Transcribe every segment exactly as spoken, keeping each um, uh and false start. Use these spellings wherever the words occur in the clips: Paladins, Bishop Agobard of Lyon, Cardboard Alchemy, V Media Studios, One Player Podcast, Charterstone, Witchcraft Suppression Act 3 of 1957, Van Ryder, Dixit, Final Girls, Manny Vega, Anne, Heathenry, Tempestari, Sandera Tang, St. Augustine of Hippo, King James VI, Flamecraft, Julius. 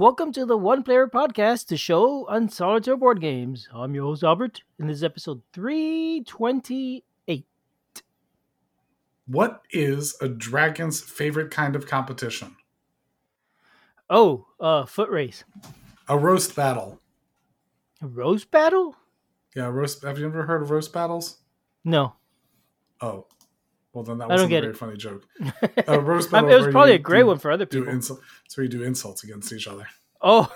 Welcome to the One Player Podcast, the show on solitaire board games. I'm your host, Albert, and this is episode three twenty-eight. What is a dragon's favorite kind of competition? Oh, uh, foot race. A roast battle. A roast battle? Yeah, roast. Have you ever heard of roast battles? No. Oh. Well, then that was a very it. funny joke. A roast battle. I mean, it was probably a great one for other people. Insult, so you do insults against each other. Oh,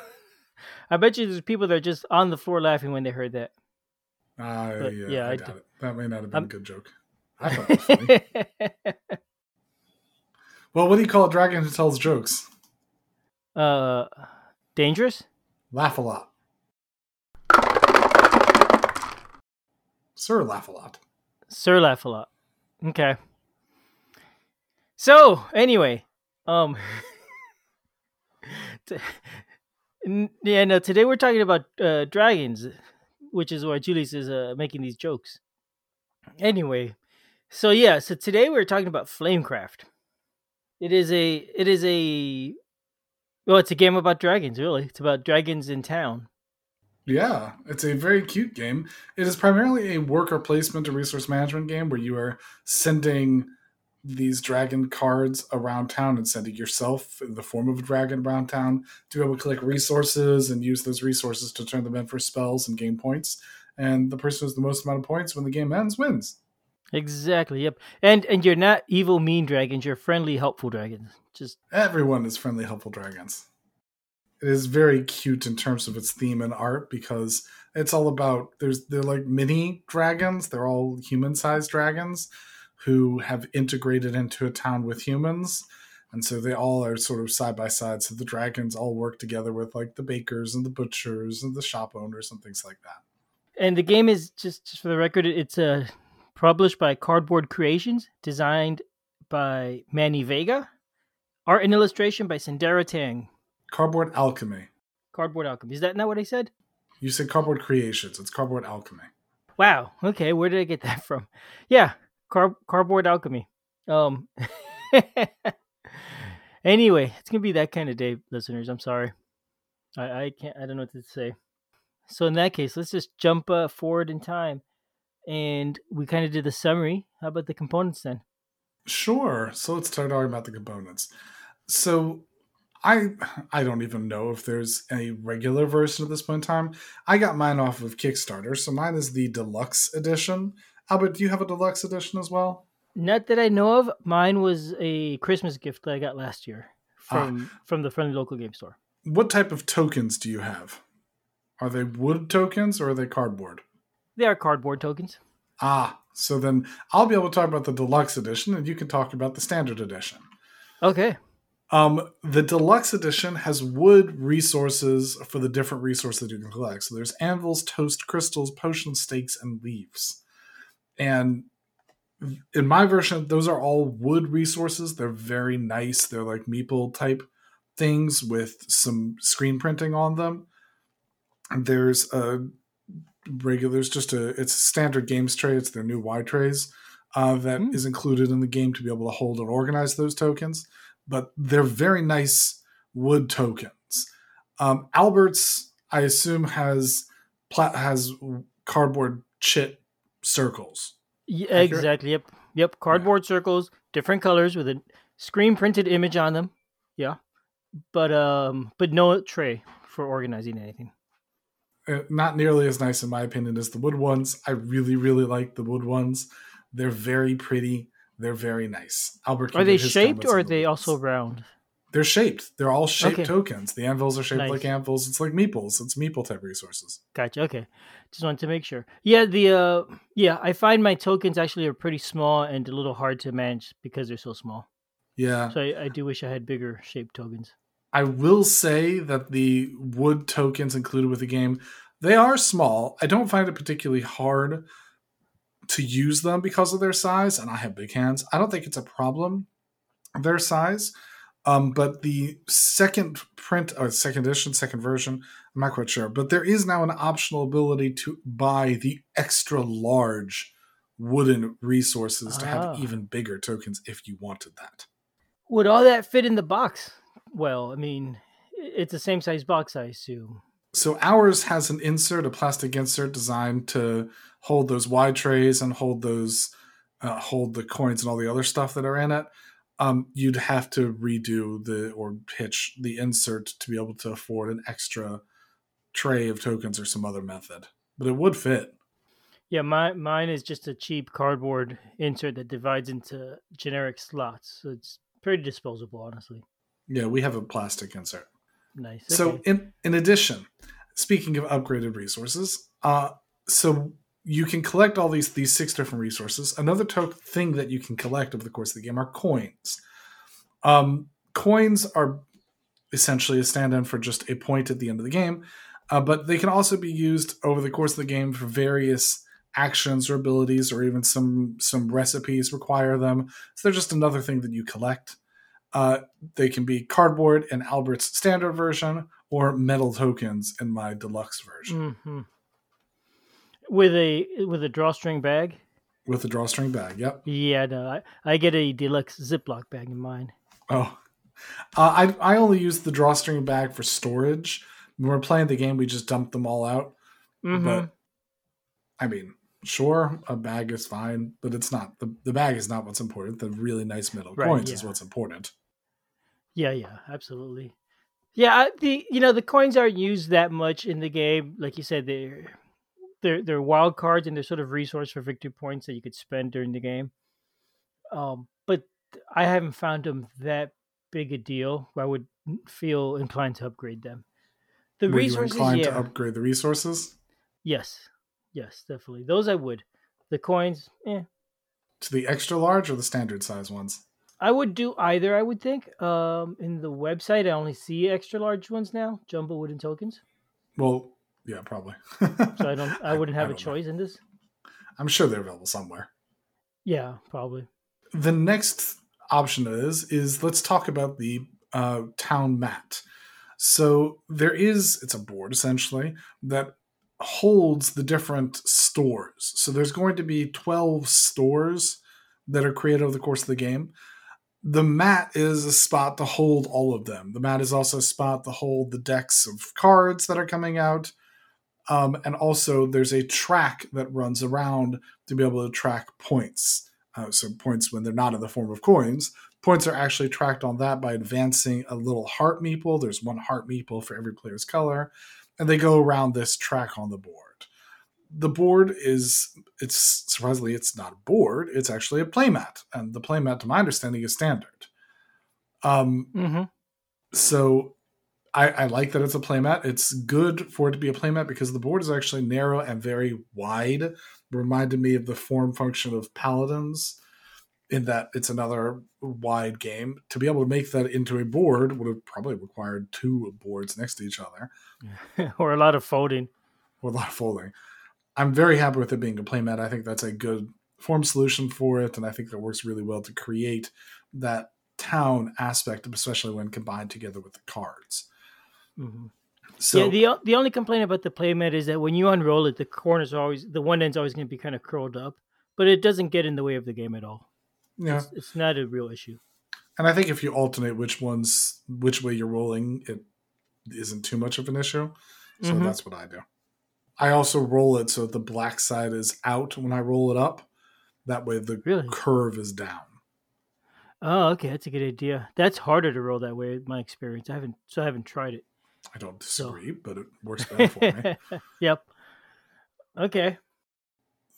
I bet you there's people that are just on the floor laughing when they heard that. Uh, but, yeah, yeah, I, I doubt d- it. That may not have been I'm... a good joke. I thought it was funny. Well, what do you call a dragon who tells jokes? Uh, dangerous? Laugh-a-lot. Sir Laugh-a-lot. Sir Laugh-a-lot. Okay. So, anyway, um, t- n- yeah, no, today we're talking about uh, dragons, which is why Julius is uh, making these jokes. Anyway, so yeah, so today we're talking about Flamecraft. It is a, it is a, well, it's a game about dragons, really. It's about dragons in town. Yeah, it's a very cute game. It is primarily a worker placement and resource management game where you are sending these dragon cards around town and sending yourself in the form of a dragon around town to be able to collect resources and use those resources to turn them in for spells and game points. And the person with the most amount of points when the game ends wins. Exactly, yep. And and you're not evil, mean dragons. You're friendly, helpful dragons. Just everyone is friendly, helpful dragons. It is very cute in terms of its theme and art because it's all about, there's they're like mini dragons. They're all human-sized dragons who have integrated into a town with humans. And so they all are sort of side by side. So the dragons all work together with like the bakers and the butchers and the shop owners and things like that. And the game is, just, just for the record, it's uh, published by Cardboard Creations, designed by Manny Vega, art and illustration by Sandera Tang. Cardboard Alchemy. Cardboard Alchemy. Is that not what I said? You said Cardboard Creations. It's Cardboard Alchemy. Wow. Okay. Where did I get that from? Yeah. Car- Cardboard Alchemy. Um. Anyway, it's going to be that kind of day, listeners. I'm sorry. I, I can't, I don't know what to say. So in that case, let's just jump uh, forward in time. And we kind of did the summary. How about the components then? Sure. So let's start talking about the components. So I I don't even know if there's a regular version at this point in time. I got mine off of Kickstarter, so mine is the deluxe edition. Albert, do you have a deluxe edition as well? Not that I know of. Mine was a Christmas gift that I got last year from ah. from the friendly local game store. What type of tokens do you have? Are they wood tokens or are they cardboard? They are cardboard tokens. Ah, so then I'll be able to talk about the deluxe edition and you can talk about the standard edition. Okay. Um, the deluxe edition has wood resources for the different resources that you can collect. So there's anvils, toast, crystals, potions, stakes, and leaves. And in my version, those are all wood resources. They're very nice. They're like meeple type things with some screen printing on them. And there's a regular, there's just a, it's a standard games tray. It's their new Y trays uh, that mm. is included in the game to be able to hold and organize those tokens. But they're very nice wood tokens. Um, Albert's, I assume, has pla- has cardboard chit circles. Yeah, exactly. Yep. Yep. Cardboard yeah. circles, different colors with a screen printed image on them. Yeah. But um, but no tray for organizing anything. Uh, not nearly as nice, in my opinion, as the wood ones. I really, really like the wood ones. They're very pretty. They're very nice. Albert, are they shaped or are they also round? They're shaped. They're all shaped okay. tokens. The anvils are shaped nice. like anvils. It's like meeples. It's meeple type resources. Gotcha. Okay. Just wanted to make sure. Yeah, the uh, yeah, I find my tokens actually are pretty small and a little hard to manage because they're so small. Yeah. So I, I do wish I had bigger shaped tokens. I will say that the wood tokens included with the game, they are small. I don't find it particularly hard to use them because of their size, and I have big hands. I don't think it's a problem, their size. Um, but the second print, or second edition, second version, I'm not quite sure. But there is now an optional ability to buy the extra large wooden resources oh. to have even bigger tokens if you wanted that. Would all that fit in the box? Well, I mean, it's the same size box, I assume. So ours has an insert, a plastic insert designed to hold those wide trays and hold those, uh, hold the coins and all the other stuff that are in it. Um, you'd have to redo the or hitch the insert to be able to afford an extra tray of tokens or some other method, but it would fit. Yeah, my mine is just a cheap cardboard insert that divides into generic slots, so it's pretty disposable, honestly. Yeah, we have a plastic insert. Nice. Okay. So in in addition, speaking of upgraded resources, uh, so you can collect all these these six different resources. Another to- thing that you can collect over the course of the game are coins. Um, coins are essentially a stand-in for just a point at the end of the game, uh, but they can also be used over the course of the game for various actions or abilities, or even some some recipes require them. So they're just another thing that you collect. Uh, they can be cardboard in Albert's standard version, or metal tokens in my deluxe version. Mm-hmm. With a with a drawstring bag. With a drawstring bag, yep. Yeah, no, I, I get a deluxe Ziploc bag in mine. Oh, uh, I I only use the drawstring bag for storage. When we're playing the game, we just dump them all out. Mm-hmm. But I mean, sure, a bag is fine, but it's not the, the bag is not what's important. The really nice metal right, coins yeah. is what's important. Yeah, yeah, absolutely. Yeah, the you know the coins aren't used that much in the game. Like you said, they're they're they're wild cards and they're sort of resource for victory points that you could spend during the game. Um, but I haven't found them that big a deal where I would feel inclined to upgrade them. The Were resources, you inclined yeah. to upgrade the resources? Yes. Yes, definitely. Those I would. The coins, eh. To the extra large or the standard size ones? I would do either, I would think. Um, in the website, I only see extra large ones now. Jumbo wooden tokens. Well, yeah, probably. So I don't. I wouldn't have I, I a choice know. in this. I'm sure they're available somewhere. Yeah, probably. The next option is is let's talk about the uh, town mat. So there is. It's a board essentially that holds the different stores. So there's going to be twelve stores that are created over the course of the game. The mat is a spot to hold all of them. The mat is also a spot to hold the decks of cards that are coming out. Um, and also there's a track that runs around to be able to track points. Uh, so points when they're not in the form of coins. Points are actually tracked on that by advancing a little heart meeple. There's one heart meeple for every player's color. And they go around this track on the board. The board is, it's surprisingly, it's not a board. It's actually a playmat. And the playmat, to my understanding, is standard. Um, mm-hmm. So I, I like that it's a playmat. It's good for it to be a playmat because the board is actually narrow and very wide. It reminded me of the form function of Paladins in that it's another wide game. To be able to make that into a board would have probably required two boards next to each other. Or a lot of folding. Or a lot of folding. I'm very happy with it being a playmat. I think that's a good form solution for it, and I think that works really well to create that town aspect, especially when combined together with the cards. Mm-hmm. So yeah, the the only complaint about the playmat is that when you unroll it, the corners are always the one end's always going to be kind of curled up, but it doesn't get in the way of the game at all. Yeah, it's, it's not a real issue. And I think if you alternate which ones, which way you're rolling, it isn't too much of an issue. So mm-hmm. that's what I do. I also roll it so that the black side is out when I roll it up. That way the really? curve is down. Oh, okay, that's a good idea. That's harder to roll that way, in my experience. I haven't, so I haven't tried it. I don't disagree, so. But it works better for me. Yep. Okay.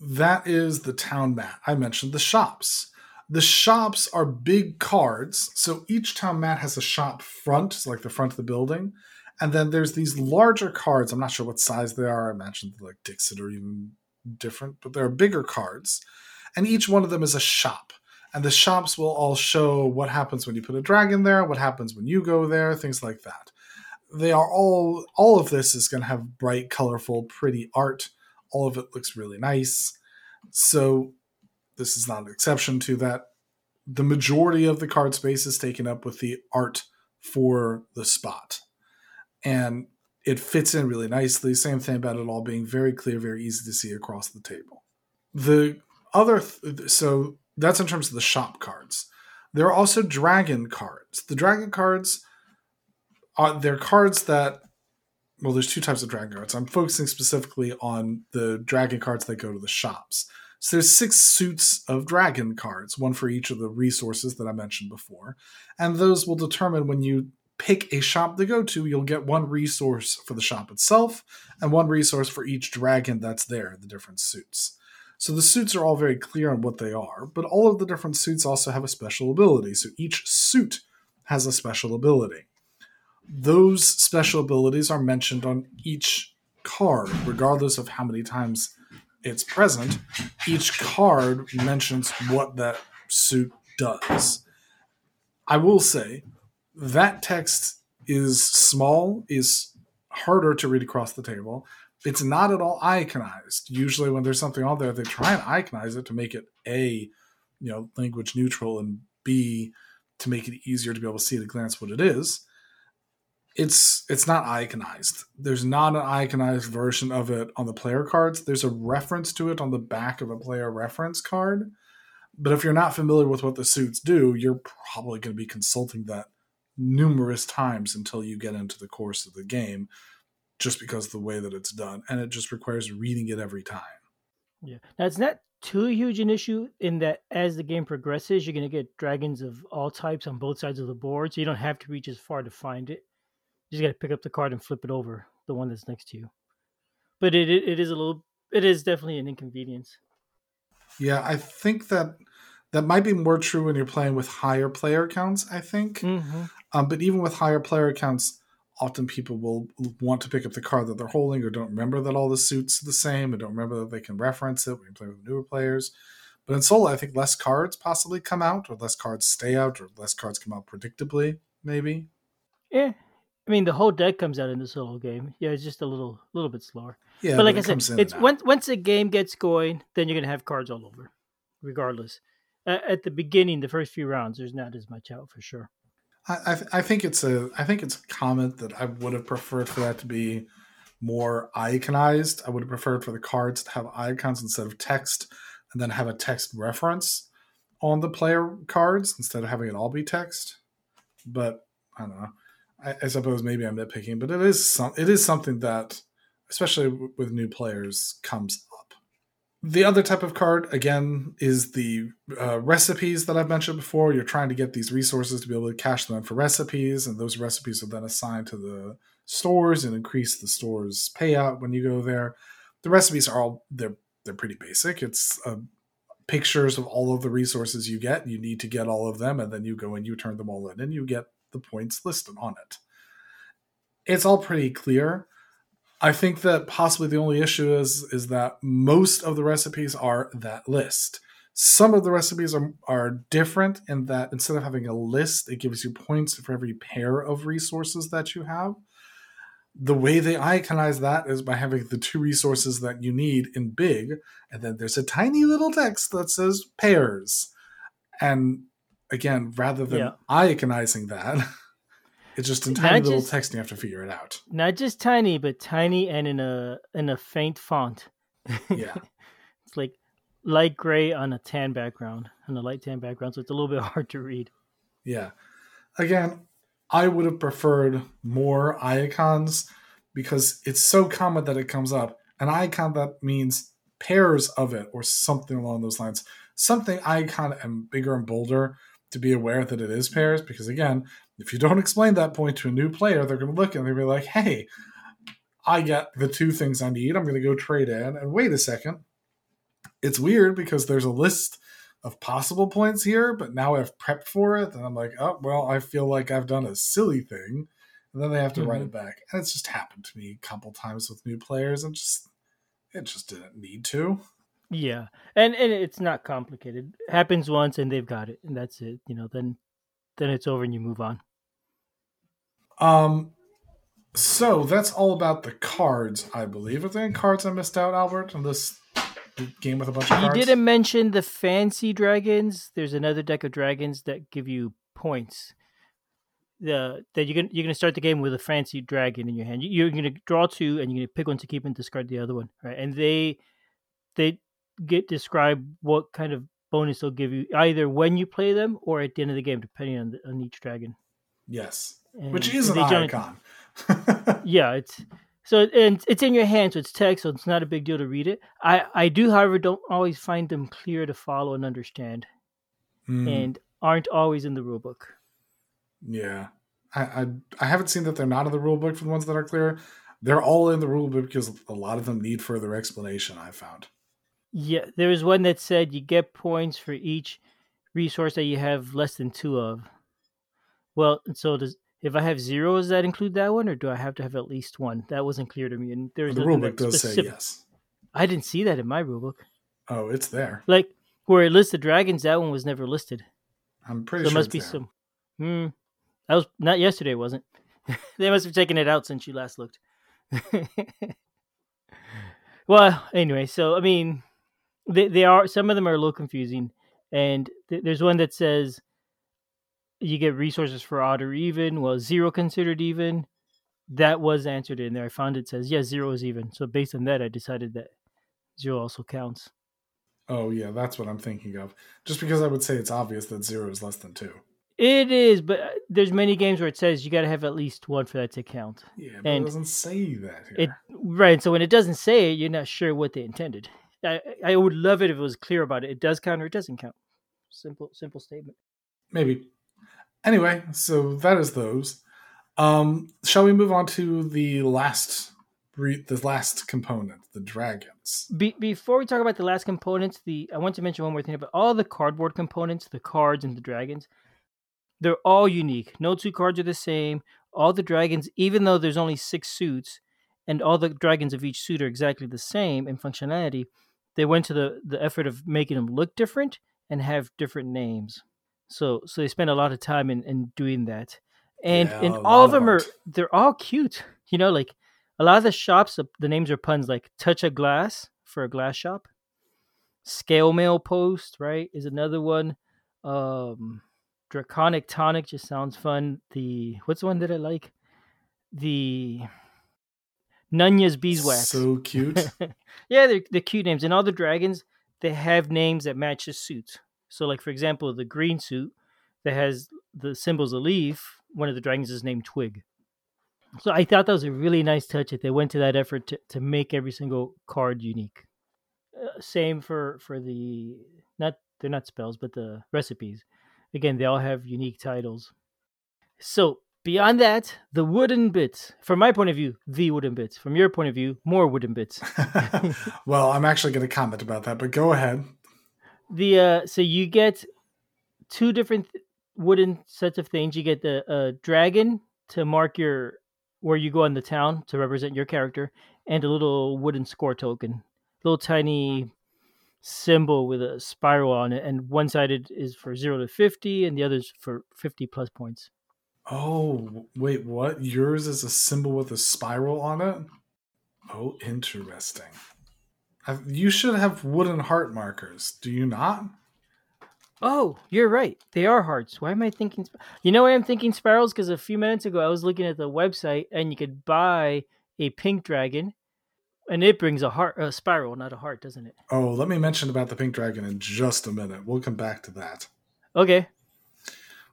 That is the town mat. I mentioned the shops. The shops are big cards, so each town mat has a shop front, so like the front of the building, and then there's these larger cards. I'm not sure what size they are. I imagine like Dixit or even different, but there are bigger cards, and each one of them is a shop, and the shops will all show what happens when you put a dragon there, what happens when you go there, things like that. They are all, all of this is going to have bright, colorful, pretty art. All of it looks really nice, so this is not an exception to that. The majority of the card space is taken up with the art for the spot. And it fits in really nicely. Same thing about it all being very clear, very easy to see across the table. The other, th- so that's in terms of the shop cards. There are also dragon cards. The dragon cards uh, they're cards that, well, there's two types of dragon cards. I'm focusing specifically on the dragon cards that go to the shops. So there's six suits of dragon cards, one for each of the resources that I mentioned before. And those will determine when you pick a shop to go to, you'll get one resource for the shop itself and one resource for each dragon that's there, the different suits. So the suits are all very clear on what they are, but all of the different suits also have a special ability. So each suit has a special ability. Those special abilities are mentioned on each card, regardless of how many times it's present. Each card mentions what that suit does. I will say that text is small, is harder to read across the table. It's not at all iconized. Usually when there's something on there, they try and iconize it to make it A, you know, language neutral, and B, to make it easier to be able to see at a glance what it is. It's it's not iconized. There's not an iconized version of it on the player cards. There's a reference to it on the back of a player reference card. But if you're not familiar with what the suits do, you're probably going to be consulting that numerous times until you get into the course of the game, just because of the way that it's done. And it just requires reading it every time. Yeah. Now, it's not too huge an issue in that as the game progresses, you're going to get dragons of all types on both sides of the board, so you don't have to reach as far to find it. You just got to pick up the card and flip it over, the one that's next to you. But it, it it is a little, it is definitely an inconvenience. Yeah, I think that that might be more true when you're playing with higher player counts, I think. Mm-hmm. Um, but even with higher player counts, often people will want to pick up the card that they're holding, or don't remember that all the suits are the same, or don't remember that they can reference it when you play with newer players. But in solo, I think less cards possibly come out, or less cards stay out, or less cards come out predictably, maybe. Yeah. I mean, the whole deck comes out in the solo game. Yeah, it's just a little little bit slower. Yeah, but like but I it said, it's once once the game gets going, then you're gonna have cards all over, regardless. Uh, at the beginning, the first few rounds, there's not as much out for sure. I I, th- I think it's a I think it's a comment that I would have preferred for that to be more iconized. I would have preferred for the cards to have icons instead of text, and then have a text reference on the player cards instead of having it all be text. But I don't know. I suppose maybe I'm nitpicking, but it is some, it is something that, especially w- with new players, comes up. The other type of card, again, is the uh, recipes that I've mentioned before. You're trying to get these resources to be able to cash them in for recipes, and those recipes are then assigned to the stores and increase the store's payout when you go there. The recipes are all, they're, they're pretty basic. It's uh, pictures of all of the resources you get. You need to get all of them, and then you go and you turn them all in, and you get the points listed on it. It's all pretty clear. I think that possibly the only issue is is that most of the recipes are that list. Some of the recipes are, are different in that instead of having a list, it gives you points for every pair of resources that you have. The way they iconize that is by having the two resources that you need in big, and then there's a tiny little text that says pairs. And again, rather than yeah. iconizing that, it's just in tiny just, little text, and you have to figure it out. Not just tiny, but tiny and in a in a faint font. Yeah, it's like light gray on a tan background, on a light tan background, so it's a little bit hard to read. Yeah, again, I would have preferred more icons because it's so common that it comes up. An icon that means pairs of it, or something along those lines. Something icon and bigger and bolder. To be aware that it is pairs, because again, if you don't explain that point to a new player, they're going to look and they'll be like, hey, I got the two things I need. I'm going to go trade in. And wait a second. It's weird because there's a list of possible points here, but now I've prepped for it. And I'm like, oh, well, I feel like I've done a silly thing. And then they have to mm-hmm. write it back. And it's just happened to me a couple times with new players. And just, it just didn't need to. Yeah, and, and it's not complicated. It happens once, and they've got it, and that's it. You know, then then it's over, and you move on. Um, so that's all about the cards, I believe. Are there any cards I missed out, Albert, on this game with a bunch of cards? You didn't mention the fancy dragons. There's another deck of dragons that give you points. The that you're gonna you're gonna start the game with a fancy dragon in your hand. You're gonna draw two, and you're gonna pick one to keep and discard the other one, right? And they they get describe what kind of bonus they'll give you either when you play them or at the end of the game, depending on, the, on each dragon. Yes. And which is an icon. Yeah, it's so and it's in your hand, so it's text, so it's not a big deal to read it. I, I do, however, don't always find them clear to follow and understand, mm. and aren't always in the rule book. Yeah, I, I I haven't seen that they're not in the rule book for the ones that are clear. They're all in the rule book because a lot of them need further explanation, I found. Yeah, there was one that said you get points for each resource that you have less than two of. Well, so does if I have zero, does that include that one, or do I have to have at least one? That wasn't clear to me. And there's the rulebook does specific... say yes. I didn't see that in my rulebook. Oh, it's there. Like where it lists the dragons, that one was never listed. I'm pretty so sure there must it's be there. Some. Hmm. That was not yesterday, wasn't? They must have taken it out since you last looked. Well, anyway, so I mean, they they are some of them are a little confusing, and th- there's one that says you get resources for odd or even. Well, zero considered even. That was answered in there. I found it says yes, yeah, zero is even. So based on that, I decided that zero also counts. Oh yeah, that's what I'm thinking of. Just because I would say it's obvious that zero is less than two. It is, but there's many games where it says you got to have at least one for that to count. Yeah, but and it doesn't say that here. It, right, so when it doesn't say it, you're not sure what they intended. I, I would love it if it was clear about it. It does count or it doesn't count. Simple simple statement. Maybe. Anyway, so that is those. Um, shall we move on to the last re- the last component, the dragons? Be- before we talk about the last components, the I want to mention one more thing about all the cardboard components, the cards and the dragons. They're all unique. No two cards are the same. All the dragons, even though there's only six suits, and all the dragons of each suit are exactly the same in functionality, they went to the, the effort of making them look different and have different names. So so they spent a lot of time in, in doing that. And yeah, and all of them are, they're all cute. You know, like a lot of the shops, the names are puns, like Touch a Glass for a glass shop. Scale Mail Post, right, is another one. Um... Draconic Tonic just sounds fun. The what's the one that I like? The Nunya's Beeswax. So cute. Yeah, they're, they're cute names. And all the dragons, they have names that match the suits. So like, for example, the green suit that has the symbols of leaf, one of the dragons is named Twig. So I thought that was a really nice touch that they went to that effort to, to make every single card unique. Uh, same for, for the, not they're not spells, but the recipes. Again, they all have unique titles. So beyond that, the wooden bits. From my point of view, the wooden bits. From your point of view, more wooden bits. Well, I'm actually going to comment about that, but go ahead. The uh, so you get two different th- wooden sets of things. You get the uh, dragon to mark your where you go in the town to represent your character, and a little wooden score token, little tiny symbol with a spiral on it, and one sided is for zero to fifty and the other's for fifty plus points. Oh wait, what? Yours is a symbol with a spiral on it? Oh, interesting. I've, you should have wooden heart markers, do you not? Oh, you're right. They are hearts. Why am I thinking sp- You know why I'm thinking spirals? Because a few minutes ago I was looking at the website and you could buy a pink dragon. And it brings a heart, a spiral, not a heart, doesn't it? Oh, let me mention about the pink dragon in just a minute. We'll come back to that. Okay.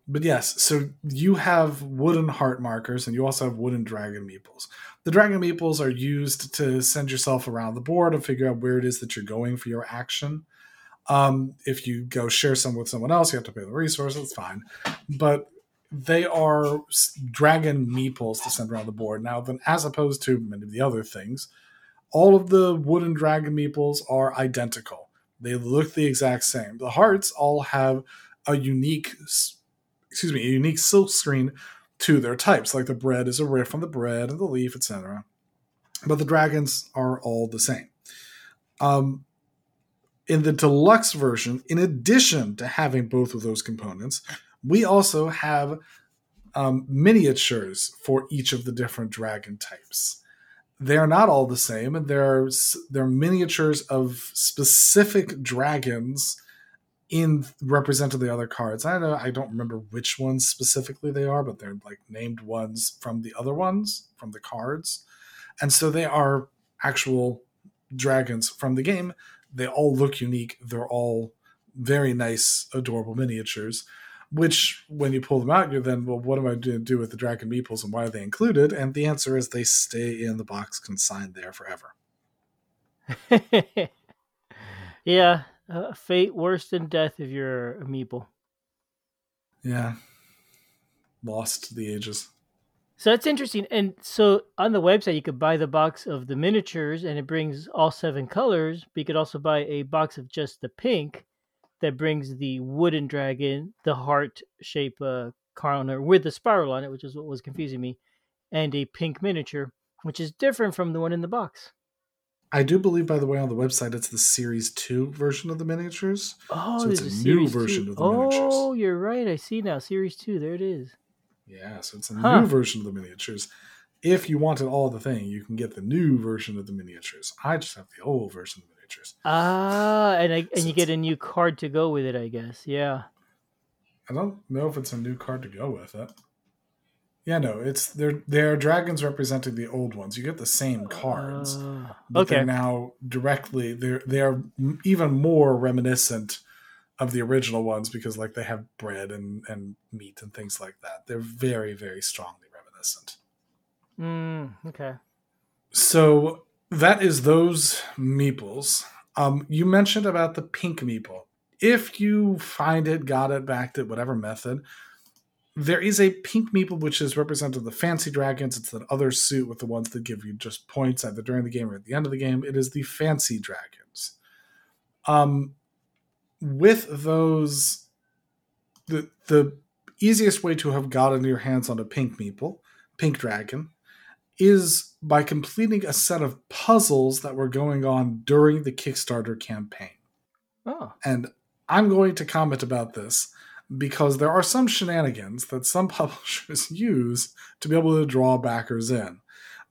But yes, so you have wooden heart markers, and you also have wooden dragon meeples. The dragon meeples are used to send yourself around the board and figure out where it is that you're going for your action. Um, if you go share some with someone else, you have to pay the resource. It's fine. But they are dragon meeples to send around the board. Now, then, as opposed to many of the other things, all of the wooden dragon meeples are identical. They look the exact same. The hearts all have a unique, excuse me, a unique silkscreen to their types. Like the bread is a riff on the bread and the leaf, et cetera. But the dragons are all the same. Um, in the deluxe version, in addition to having both of those components, we also have um, miniatures for each of the different dragon types. They're not all the same, and they're, they're miniatures of specific dragons in represented the other cards. I don't know, I don't remember which ones specifically they are, but they're like named ones from the other ones, from the cards. And so they are actual dragons from the game. They all look unique. They're all very nice, adorable miniatures. Which, when you pull them out, you're then, well, what am I going to do with the dragon meeples and why are they included? And the answer is they stay in the box consigned there forever. Yeah. Uh, fate worse than death if you're a meeple. Yeah. Lost to the ages. So that's interesting. And so on the website, you could buy the box of the miniatures and it brings all seven colors. But you could also buy a box of just the pink that brings the wooden dragon, the heart shape uh, corona with the spiral on it, which is what was confusing me, and a pink miniature, which is different from the one in the box. I do believe, by the way, on the website, it's the Series two version of the miniatures. Oh, so it's a new version of the miniatures. Oh, you're right. I see now. Series two. There it is. Yeah, so it's a huh. new version of the miniatures. If you wanted all the thing, you can get the new version of the miniatures. I just have the old version of the miniatures. Ah, and I, and so you get a new card to go with it, I guess. Yeah. I don't know if it's a new card to go with it. Yeah, no, it's they're they're dragons representing the old ones. You get the same cards, uh, but okay. they're now directly they're they're even more reminiscent of the original ones because, like, they have bread and, and meat and things like that. They're very, very strongly reminiscent. Mm, okay. So that is those meeples. Um, you mentioned about the pink meeple. If you find it, got it, backed it, whatever method, there is a pink meeple which is represented the fancy dragons. It's that other suit with the ones that give you just points either during the game or at the end of the game. It is the fancy dragons. Um... With those, the the easiest way to have gotten your hands on a pink meeple, pink dragon, is by completing a set of puzzles that were going on during the Kickstarter campaign. Oh. And I'm going to comment about this because there are some shenanigans that some publishers use to be able to draw backers in.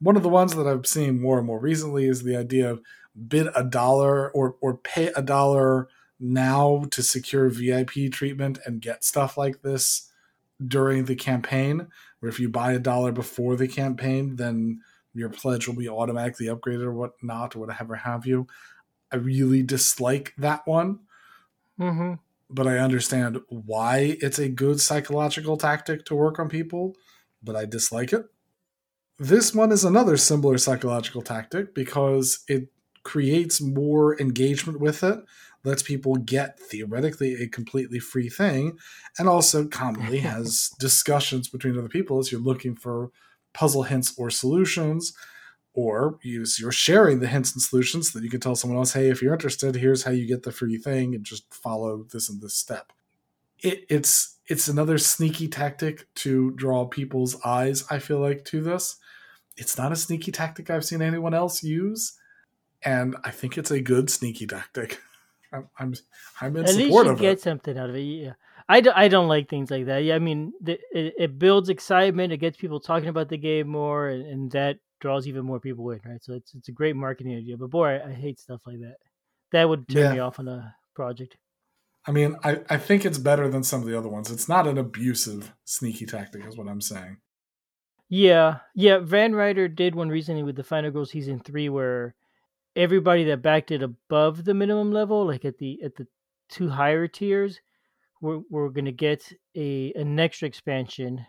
One of the ones that I've seen more and more recently is the idea of bid a dollar or or pay a dollar now to secure V I P treatment and get stuff like this during the campaign, where if you buy a dollar before the campaign, then your pledge will be automatically upgraded or whatnot or whatever have you. I really dislike that one, mm-hmm. but I understand why it's a good psychological tactic to work on people, but I dislike it. This one is another similar psychological tactic because it creates more engagement with it, lets people get theoretically a completely free thing, and also commonly has discussions between other people as you're looking for puzzle hints or solutions, or use you're sharing the hints and solutions so that you can tell someone else, hey, if you're interested, here's how you get the free thing and just follow this and this step. It, it's, it's another sneaky tactic to draw people's eyes, I feel like, to this. It's not a sneaky tactic I've seen anyone else use, and I think it's a good sneaky tactic. I'm, I'm, I'm in At support of it. At least you get something out of it. Yeah, I, do, I don't like things like that. Yeah, I mean, the, it, it builds excitement. It gets people talking about the game more, and, and that draws even more people in, right? So it's it's a great marketing idea. But boy, I, I hate stuff like that. That would turn yeah. me off on a project. I mean, I, I think it's better than some of the other ones. It's not an abusive, sneaky tactic is what I'm saying. Yeah, yeah. Van Ryder did one recently with the Final Girls Season three where everybody that backed it above the minimum level, like at the at the two higher tiers, we're, we're going to get a an extra expansion.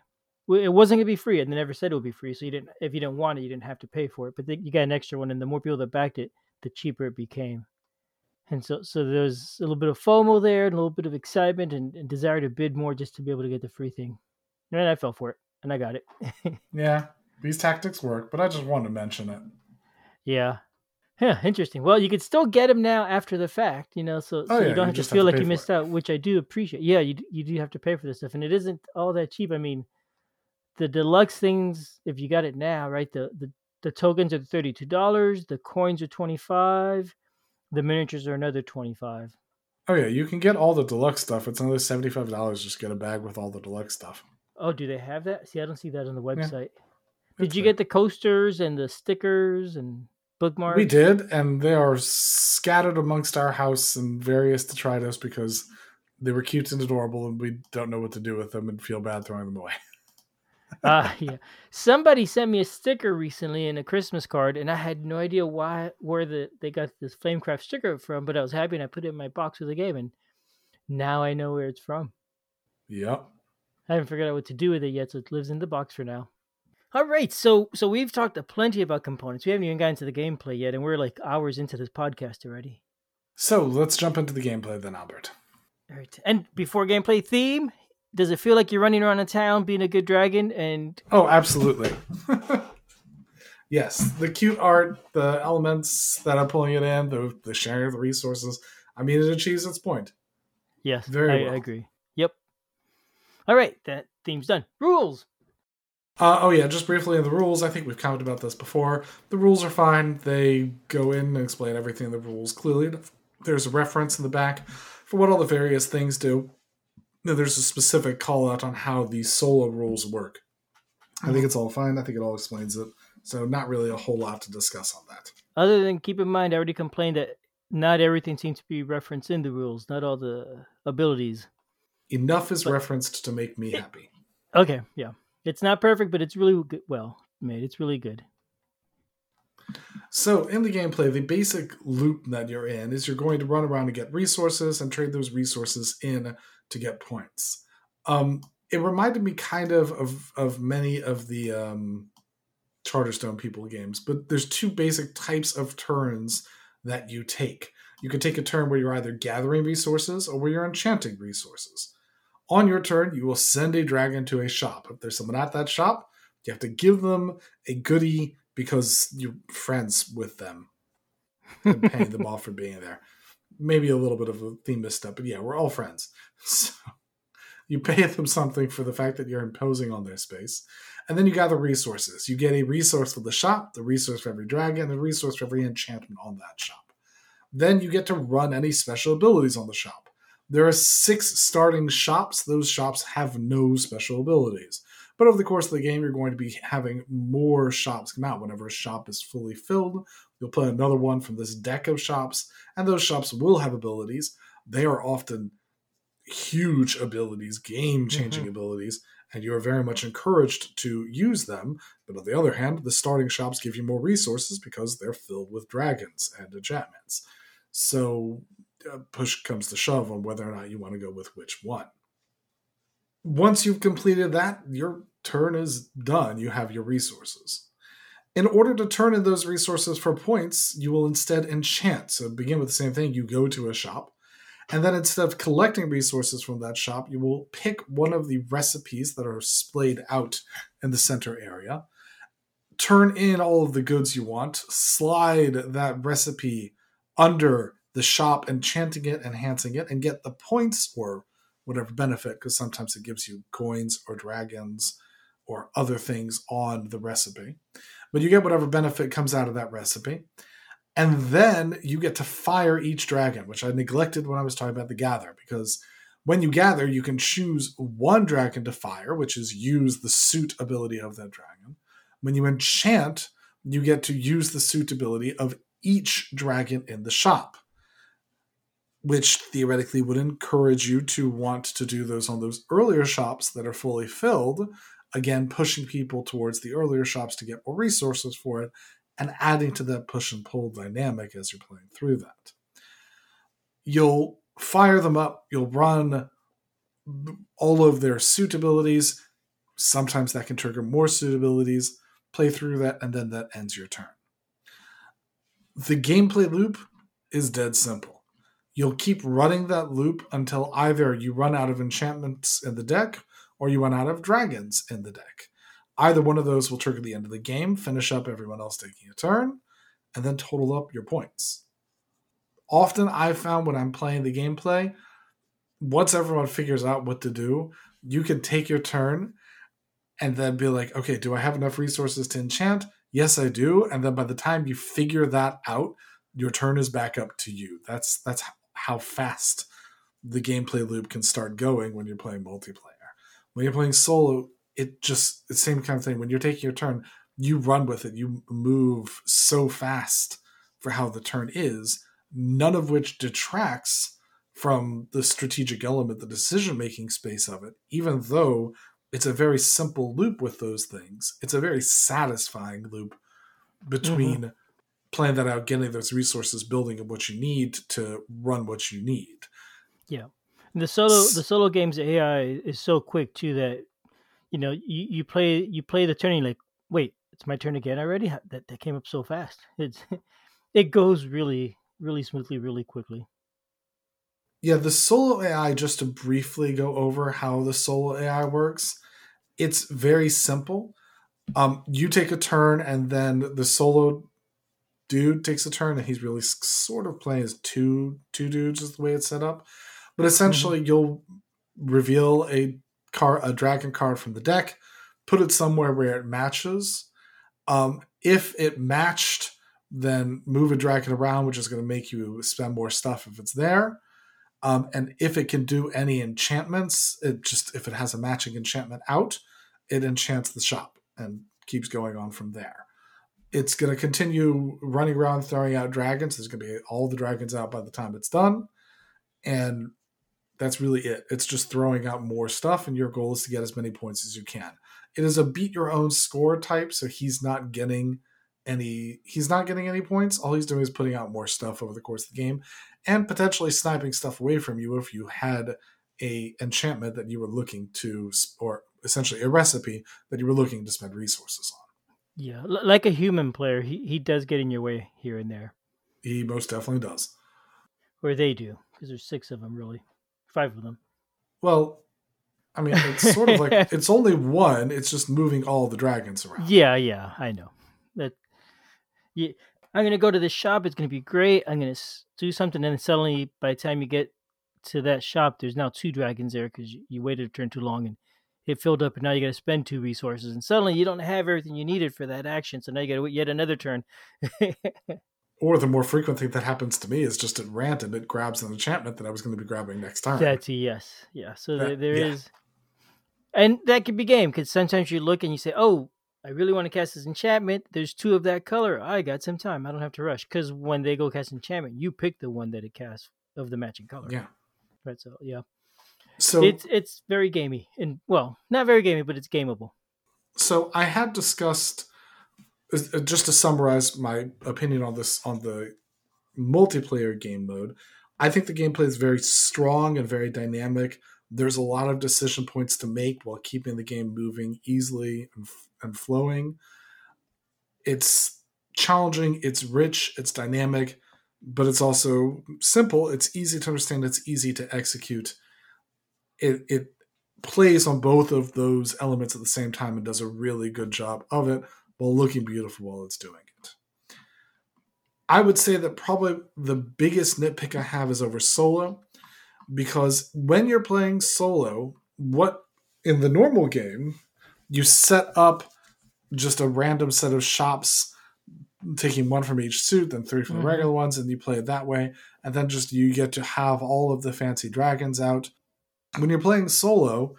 It wasn't going to be free, and they never said it would be free. So you didn't, if you didn't want it, you didn't have to pay for it. But the, you got an extra one, and the more people that backed it, the cheaper it became. And so, so there was a little bit of FOMO there, and a little bit of excitement, and, and desire to bid more just to be able to get the free thing. And I fell for it, and I got it. Yeah, these tactics work, but I just wanted to mention it. Yeah. Yeah, interesting. Well, you can still get them now after the fact, you know, so, oh, so yeah, you don't you have to feel have to like you missed it. out, which I do appreciate. Yeah, you you do have to pay for this stuff, and it isn't all that cheap. I mean, the deluxe things, if you got it now, right, the the, the tokens are thirty-two dollars, the coins are twenty-five dollars, the miniatures are another twenty-five dollars. Oh, yeah, you can get all the deluxe stuff. It's another seventy-five dollars just get a bag with all the deluxe stuff. Oh, do they have that? See, I don't see that on the website. Yeah, Did you fair. get the coasters and the stickers and bookmarks? We did, and they are scattered amongst our house and various detritus because they were cute and adorable, and we don't know what to do with them and feel bad throwing them away. Ah, uh, yeah. Somebody sent me a sticker recently and a Christmas card, and I had no idea why where the they got this Flamecraft sticker from, but I was happy and I put it in my box with the game, and now I know where it's from. Yep. I haven't figured out what to do with it yet, so it lives in the box for now. All right, so so we've talked plenty about components. We haven't even gotten to the gameplay yet, and we're like hours into this podcast already. So let's jump into the gameplay then, Albert. All right, and before gameplay, theme, does it feel like you're running around a town being a good dragon? And oh, absolutely. Yes, the cute art, the elements that are pulling it in, the, the sharing of the resources. I mean, it achieves its point. Yes, very I, well. I agree. Yep. All right, that theme's done. Rules. Uh, oh yeah, just briefly on the rules. I think we've commented about this before. The rules are fine. They go in and explain everything in the rules clearly. There's a reference in the back for what all the various things do. Now, there's a specific call out on how the solo rules work. I think it's all fine. I think it all explains it. So not really a whole lot to discuss on that. Other than keep in mind, I already complained that not everything seems to be referenced in the rules. Not all the abilities. Enough is but, referenced to make me happy. Okay, yeah. It's not perfect, but it's really good. Well made. It's really good. So in the gameplay, the basic loop that you're in is you're going to run around and get resources and trade those resources in to get points. Um, it reminded me kind of of, of many of the um, Charterstone people games, but there's two basic types of turns that you take. You can take a turn where you're either gathering resources or where you're enchanting resources. On your turn, you will send a dragon to a shop. If there's someone at that shop, you have to give them a goodie because you're friends with them and paying them off for being there. Maybe a little bit of a theme misstep, but yeah, we're all friends. So you pay them something for the fact that you're imposing on their space. And then you gather resources. You get a resource for the shop, the resource for every dragon, a resource for every enchantment on that shop. Then you get to run any special abilities on the shop. There are six starting shops. Those shops have no special abilities. But over the course of the game, you're going to be having more shops come out. Whenever a shop is fully filled, you'll play another one from this deck of shops, and those shops will have abilities. They are often huge abilities, game-changing mm-hmm. abilities, and you are very much encouraged to use them. But on the other hand, the starting shops give you more resources because they're filled with dragons and enchantments. So push comes to shove on whether or not you want to go with which one. Once you've completed that, your turn is done. You have your resources. In order to turn in those resources for points, you will instead enchant. So begin with the same thing. You go to a shop, and then instead of collecting resources from that shop, you will pick one of the recipes that are splayed out in the center area, turn in all of the goods you want, slide that recipe under the shop, enchanting it, enhancing it, and get the points or whatever benefit, because sometimes it gives you coins or dragons or other things on the recipe. But you get whatever benefit comes out of that recipe. And then you get to fire each dragon, which I neglected when I was talking about the gather, because when you gather, you can choose one dragon to fire, which is use the suit ability of that dragon. When you enchant, you get to use the suit ability of each dragon in the shop, which theoretically would encourage you to want to do those on those earlier shops that are fully filled, again, pushing people towards the earlier shops to get more resources for it and adding to that push and pull dynamic as you're playing through that. You'll fire them up. You'll run all of their suitabilities. Sometimes that can trigger more suitabilities. Play through that, and then that ends your turn. The gameplay loop is dead simple. You'll keep running that loop until either you run out of enchantments in the deck or you run out of dragons in the deck. Either one of those will trigger the end of the game, finish up everyone else taking a turn, and then total up your points. Often I've found when I'm playing the gameplay, once everyone figures out what to do, you can take your turn and then be like, okay, do I have enough resources to enchant? Yes, I do. And then by the time you figure that out, your turn is back up to you. That's that's how fast the gameplay loop can start going when you're playing multiplayer. When you're playing solo, it just it's the same kind of thing. When you're taking your turn, you run with it. You move so fast for how the turn is, none of which detracts from the strategic element, the decision-making space of it, even though it's a very simple loop with those things. It's a very satisfying loop between mm-hmm. plan that out, getting those resources, building of what you need to run what you need. Yeah. The solo the solo games A I is so quick too that, you know, you, you play you play the turn and you're like, wait, it's my turn again already? That that came up so fast. It's it goes really really smoothly, really quickly. Yeah, the solo A I, just to briefly go over how the solo A I works, it's very simple. Um, you take a turn, and then the solo dude takes a turn, and he's really sort of playing as two two dudes is the way it's set up. But essentially, mm-hmm. you'll reveal a car, a dragon card from the deck, put it somewhere where it matches. Um, if it matched, then move a dragon around, which is going to make you spend more stuff if it's there. Um, and if it can do any enchantments, it just if it has a matching enchantment out, it enchants the shop and keeps going on from there. It's going to continue running around throwing out dragons. There's going to be all the dragons out by the time it's done. And that's really it. It's just throwing out more stuff, and your goal is to get as many points as you can. It is a beat your own score type, so he's not getting any he's not getting any points. All he's doing is putting out more stuff over the course of the game and potentially sniping stuff away from you if you had a enchantment that you were looking to, or essentially a recipe that you were looking to spend resources on. Yeah, like a human player, he, he does get in your way here and there. He most definitely does. Or they do, because there's six of them, really. Five of them. Well, I mean, it's sort of like, it's only one, it's just moving all the dragons around. Yeah, yeah, I know. That. Yeah, I'm going to go to this shop. It's going to be great. I'm going to do something. And then suddenly, by the time you get to that shop, there's now two dragons there because you, you waited a turn too long and it filled up. And now you got to spend two resources. And suddenly you don't have everything you needed for that action. So now you got to wait yet another turn. Or the more frequent thing that happens to me is just at random, it grabs an enchantment that I was going to be grabbing next time. That's a yes. Yeah. So that, there, there yeah. is. And that could be game because sometimes you look and you say, oh, I really want to cast this enchantment. There's two of that color. I got some time. I don't have to rush. Because when they go cast enchantment, you pick the one that it casts of the matching color. Yeah. Right. So, yeah. So it's, it's very gamey. And, well, not very gamey, but it's gameable. So I had discussed, just to summarize my opinion on this, on the multiplayer game mode, I think the gameplay is very strong and very dynamic. There's a lot of decision points to make while keeping the game moving easily and, and flowing. It's challenging, it's rich, it's dynamic, but it's also simple. It's easy to understand, it's easy to execute. It, it plays on both of those elements at the same time and does a really good job of it while looking beautiful while it's doing it. I would say that probably the biggest nitpick I have is over solo. Because when you're playing solo, what in the normal game, you set up just a random set of shops, taking one from each suit, then three from mm-hmm. the regular ones, and you play it that way. And then just you get to have all of the fancy dragons out. When you're playing solo,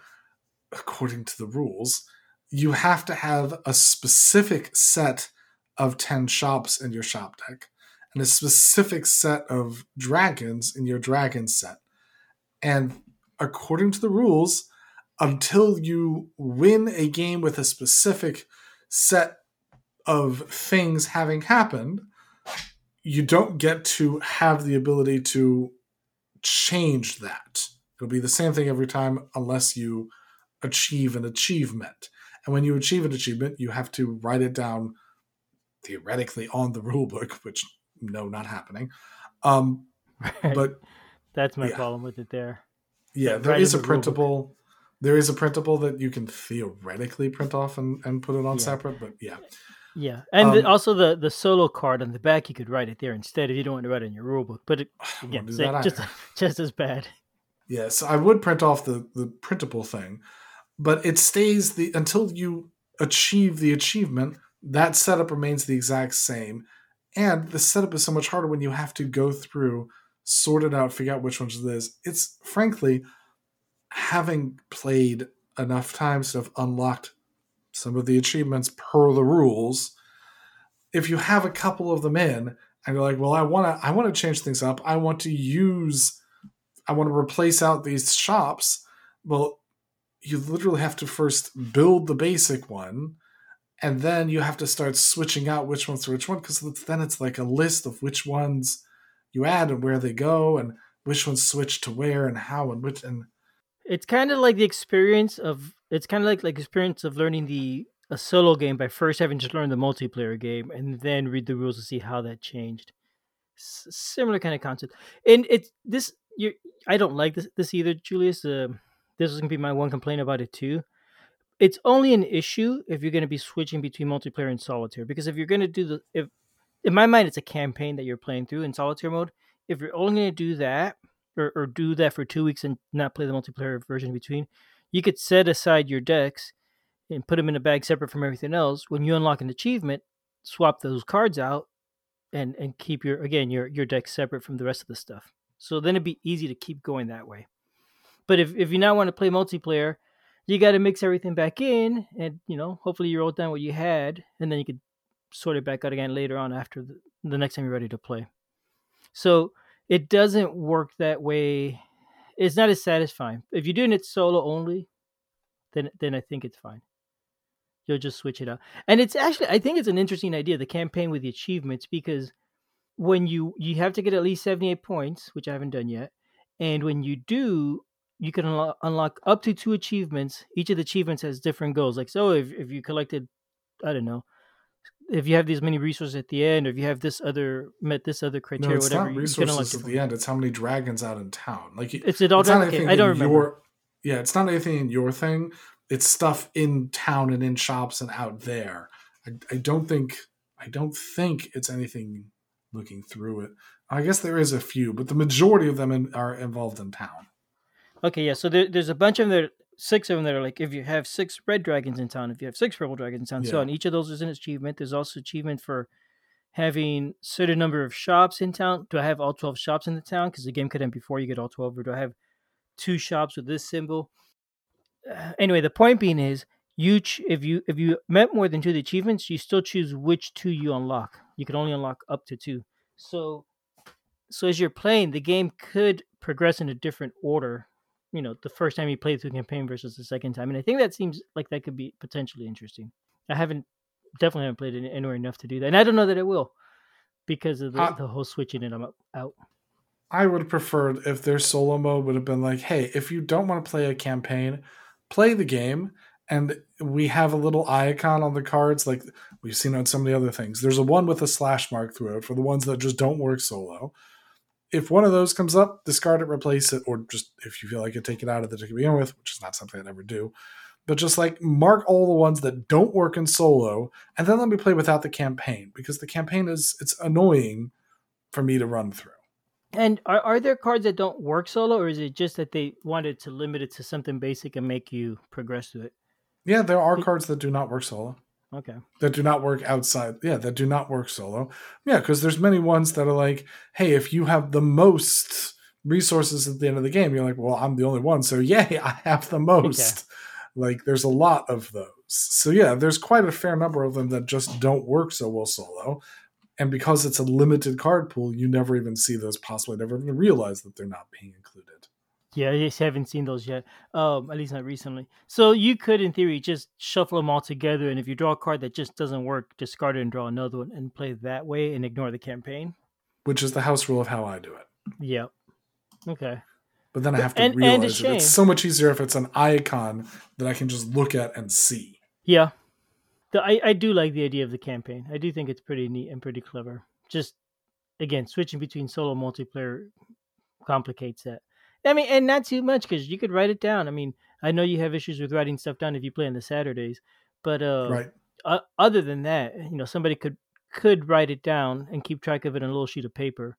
according to the rules, you have to have a specific set of ten shops in your shop deck and a specific set of dragons in your dragon set. And according to the rules, until you win a game with a specific set of things having happened, you don't get to have the ability to change that. It'll be the same thing every time unless you achieve an achievement. And when you achieve an achievement, you have to write it down theoretically on the rulebook, which, no, not happening. Um, right. But... That's my yeah. problem with it there. Yeah, yeah there right is a the printable. Rulebook. There is a printable that you can theoretically print off and, and put it on yeah. separate, but yeah. Yeah, and um, the, also the, the solo card on the back, you could write it there instead if you don't want to write it in your rulebook. But it, again, it's just, just as bad. Yeah, so I would print off the, the printable thing, but it stays the until you achieve the achievement, that setup remains the exact same. And the setup is so much harder when you have to go through, sort it out, figure out which ones it is. It's frankly, having played enough times to have unlocked some of the achievements per the rules, if you have a couple of them in and you're like, well, I want to I want to change things up. I want to use, I want to replace out these shops. Well, you literally have to first build the basic one, and then you have to start switching out which ones to which one, because then it's like a list of which ones you add and where they go and which ones switch to where and how and which. And it's kind of like the experience of it's kind of like like experience of learning the a solo game by first having to learn the multiplayer game and then read the rules to see how that changed. S- similar kind of concept. And it's this. You, I don't like this this either, Julius. Uh, this is gonna be my one complaint about it too. It's only an issue if you're going to be switching between multiplayer and solitaire, because if you're going to do the, if in my mind, it's a campaign that you're playing through in solitaire mode. If you're only going to do that or, or do that for two weeks and not play the multiplayer version in between, you could set aside your decks and put them in a bag separate from everything else. When you unlock an achievement, swap those cards out and, and keep your, again, your, your deck separate from the rest of the stuff. So then it'd be easy to keep going that way. But if, if you now want to play multiplayer, you got to mix everything back in, and you know, hopefully you wrote down what you had, and then you could sort it back out again later on after the, the next time you're ready to play. So it doesn't work that way. It's not as satisfying. If you're doing it solo only, then then I think it's fine. You'll just switch it out. And it's actually, I think it's an interesting idea, the campaign with the achievements, because when you, you have to get at least seventy-eight points, which I haven't done yet, and when you do, you can unlock, unlock up to two achievements. Each of the achievements has different goals. Like, so if, if you collected, I don't know, if you have these many resources at the end, or if you have this other, met this other criteria, no, it's whatever. Not resources you can unlock at the end. It's how many dragons out in town. Like It's, it all it's not anything I don't remember. Your, yeah, it's not anything in your thing. It's stuff in town and in shops and out there. I, I don't think, I don't think it's anything looking through it. I guess there is a few, but the majority of them in, are involved in town. Okay, yeah, so there, there's a bunch of them, there, six of them that are like, if you have six red dragons in town, if you have six purple dragons in town, yeah. So on each of those is an achievement. There's also achievement for having certain number of shops in town. Do I have all twelve shops in the town? Because the game could end before you get all twelve, or do I have two shops with this symbol? Uh, anyway, the point being is, you ch- if you if you met more than two of the achievements, you still choose which two you unlock. You can only unlock up to two. So, so as you're playing, the game could progress in a different order, you know, the first time you played through the campaign versus the second time. And I think that seems like that could be potentially interesting. I haven't, definitely haven't played it anywhere enough to do that. And I don't know that it will because of the, I, the whole switching it out. I would have preferred if their solo mode would have been like, hey, if you don't want to play a campaign, play the game. And we have a little icon on the cards like we've seen on so many other things. There's a one with a slash mark through it for the ones that just don't work solo. If one of those comes up, discard it, replace it, or just if you feel like it, take it out of the deck to begin with, which is not something I'd ever do. But just like mark all the ones that don't work in solo, and then let me play without the campaign, because the campaign is it's annoying for me to run through. And are are there cards that don't work solo, or is it just that they wanted to limit it to something basic and make you progress through it? Yeah, there are cards that do not work solo. Okay. That do not work outside. Yeah, that do not work solo. Yeah, because there's many ones that are like, hey, if you have the most resources at the end of the game, you're like, well, I'm the only one, so yay, I have the most. Okay. Like, there's a lot of those. So yeah, there's quite a fair number of them that just don't work so well solo. And because it's a limited card pool, you never even see those possibly, never even realize that they're not being included. Yeah, I just haven't seen those yet, um, at least not recently. So you could, in theory, just shuffle them all together, and if you draw a card that just doesn't work, discard it and draw another one and play that way and ignore the campaign. Which is the house rule of how I do it. Yep. Okay. But then I have to and, realize and it's, that it's so much easier if it's an icon that I can just look at and see. Yeah. The, I, I do like the idea of the campaign. I do think it's pretty neat and pretty clever. Just, again, switching between solo and multiplayer complicates that. I mean, and not too much because you could write it down. I mean, I know you have issues with writing stuff down if you play on the Saturdays, but uh, right. uh, other than that, you know, somebody could could write it down and keep track of it on a little sheet of paper.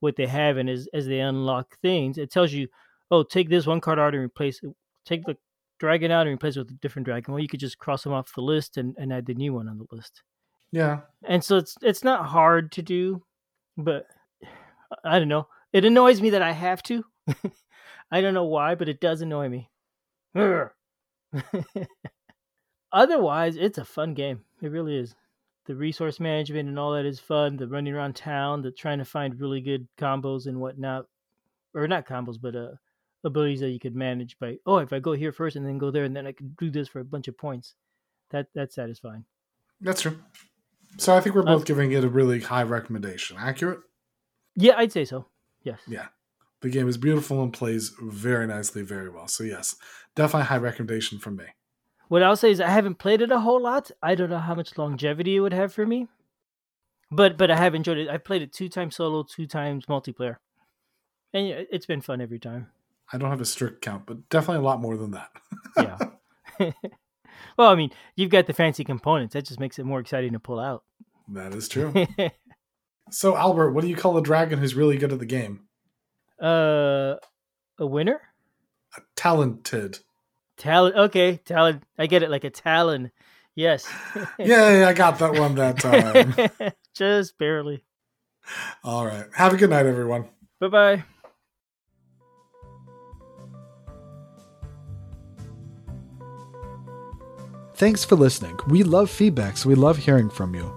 What they have, and as as they unlock things, it tells you, oh, take this one card out and replace it. Take the dragon out and replace it with a different dragon. Well, you could just cross them off the list and, and add the new one on the list. Yeah, and so it's it's not hard to do, but I don't know. It annoys me that I have to. I don't know why, but it does annoy me. Otherwise, it's a fun game. It really is. The resource management and all that is fun. The running around town, the trying to find really good combos and whatnot. Or not combos, but uh, abilities that you could manage by, oh, if I go here first and then go there, and then I could do this for a bunch of points. That That's satisfying. That's true. So I think we're both uh, giving it a really high recommendation. Accurate? Yeah, I'd say so. Yes. Yeah. The game is beautiful and plays very nicely, very well. So yes, definitely high recommendation from me. What I'll say is I haven't played it a whole lot. I don't know how much longevity it would have for me. But but I have enjoyed it. I played it two times solo, two times multiplayer. And it's been fun every time. I don't have a strict count, but definitely a lot more than that. Yeah. Well, I mean, you've got the fancy components. That just makes it more exciting to pull out. That is true. So, Albert, what do you call a dragon who's really good at the game? Uh, a winner? A talented. Talon. Okay, Talon. I get it, like a Talon. Yes. Yay, I got that one that time. Just barely. All right. Have a good night, everyone. Bye-bye. Thanks for listening. We love feedback, so we love hearing from you.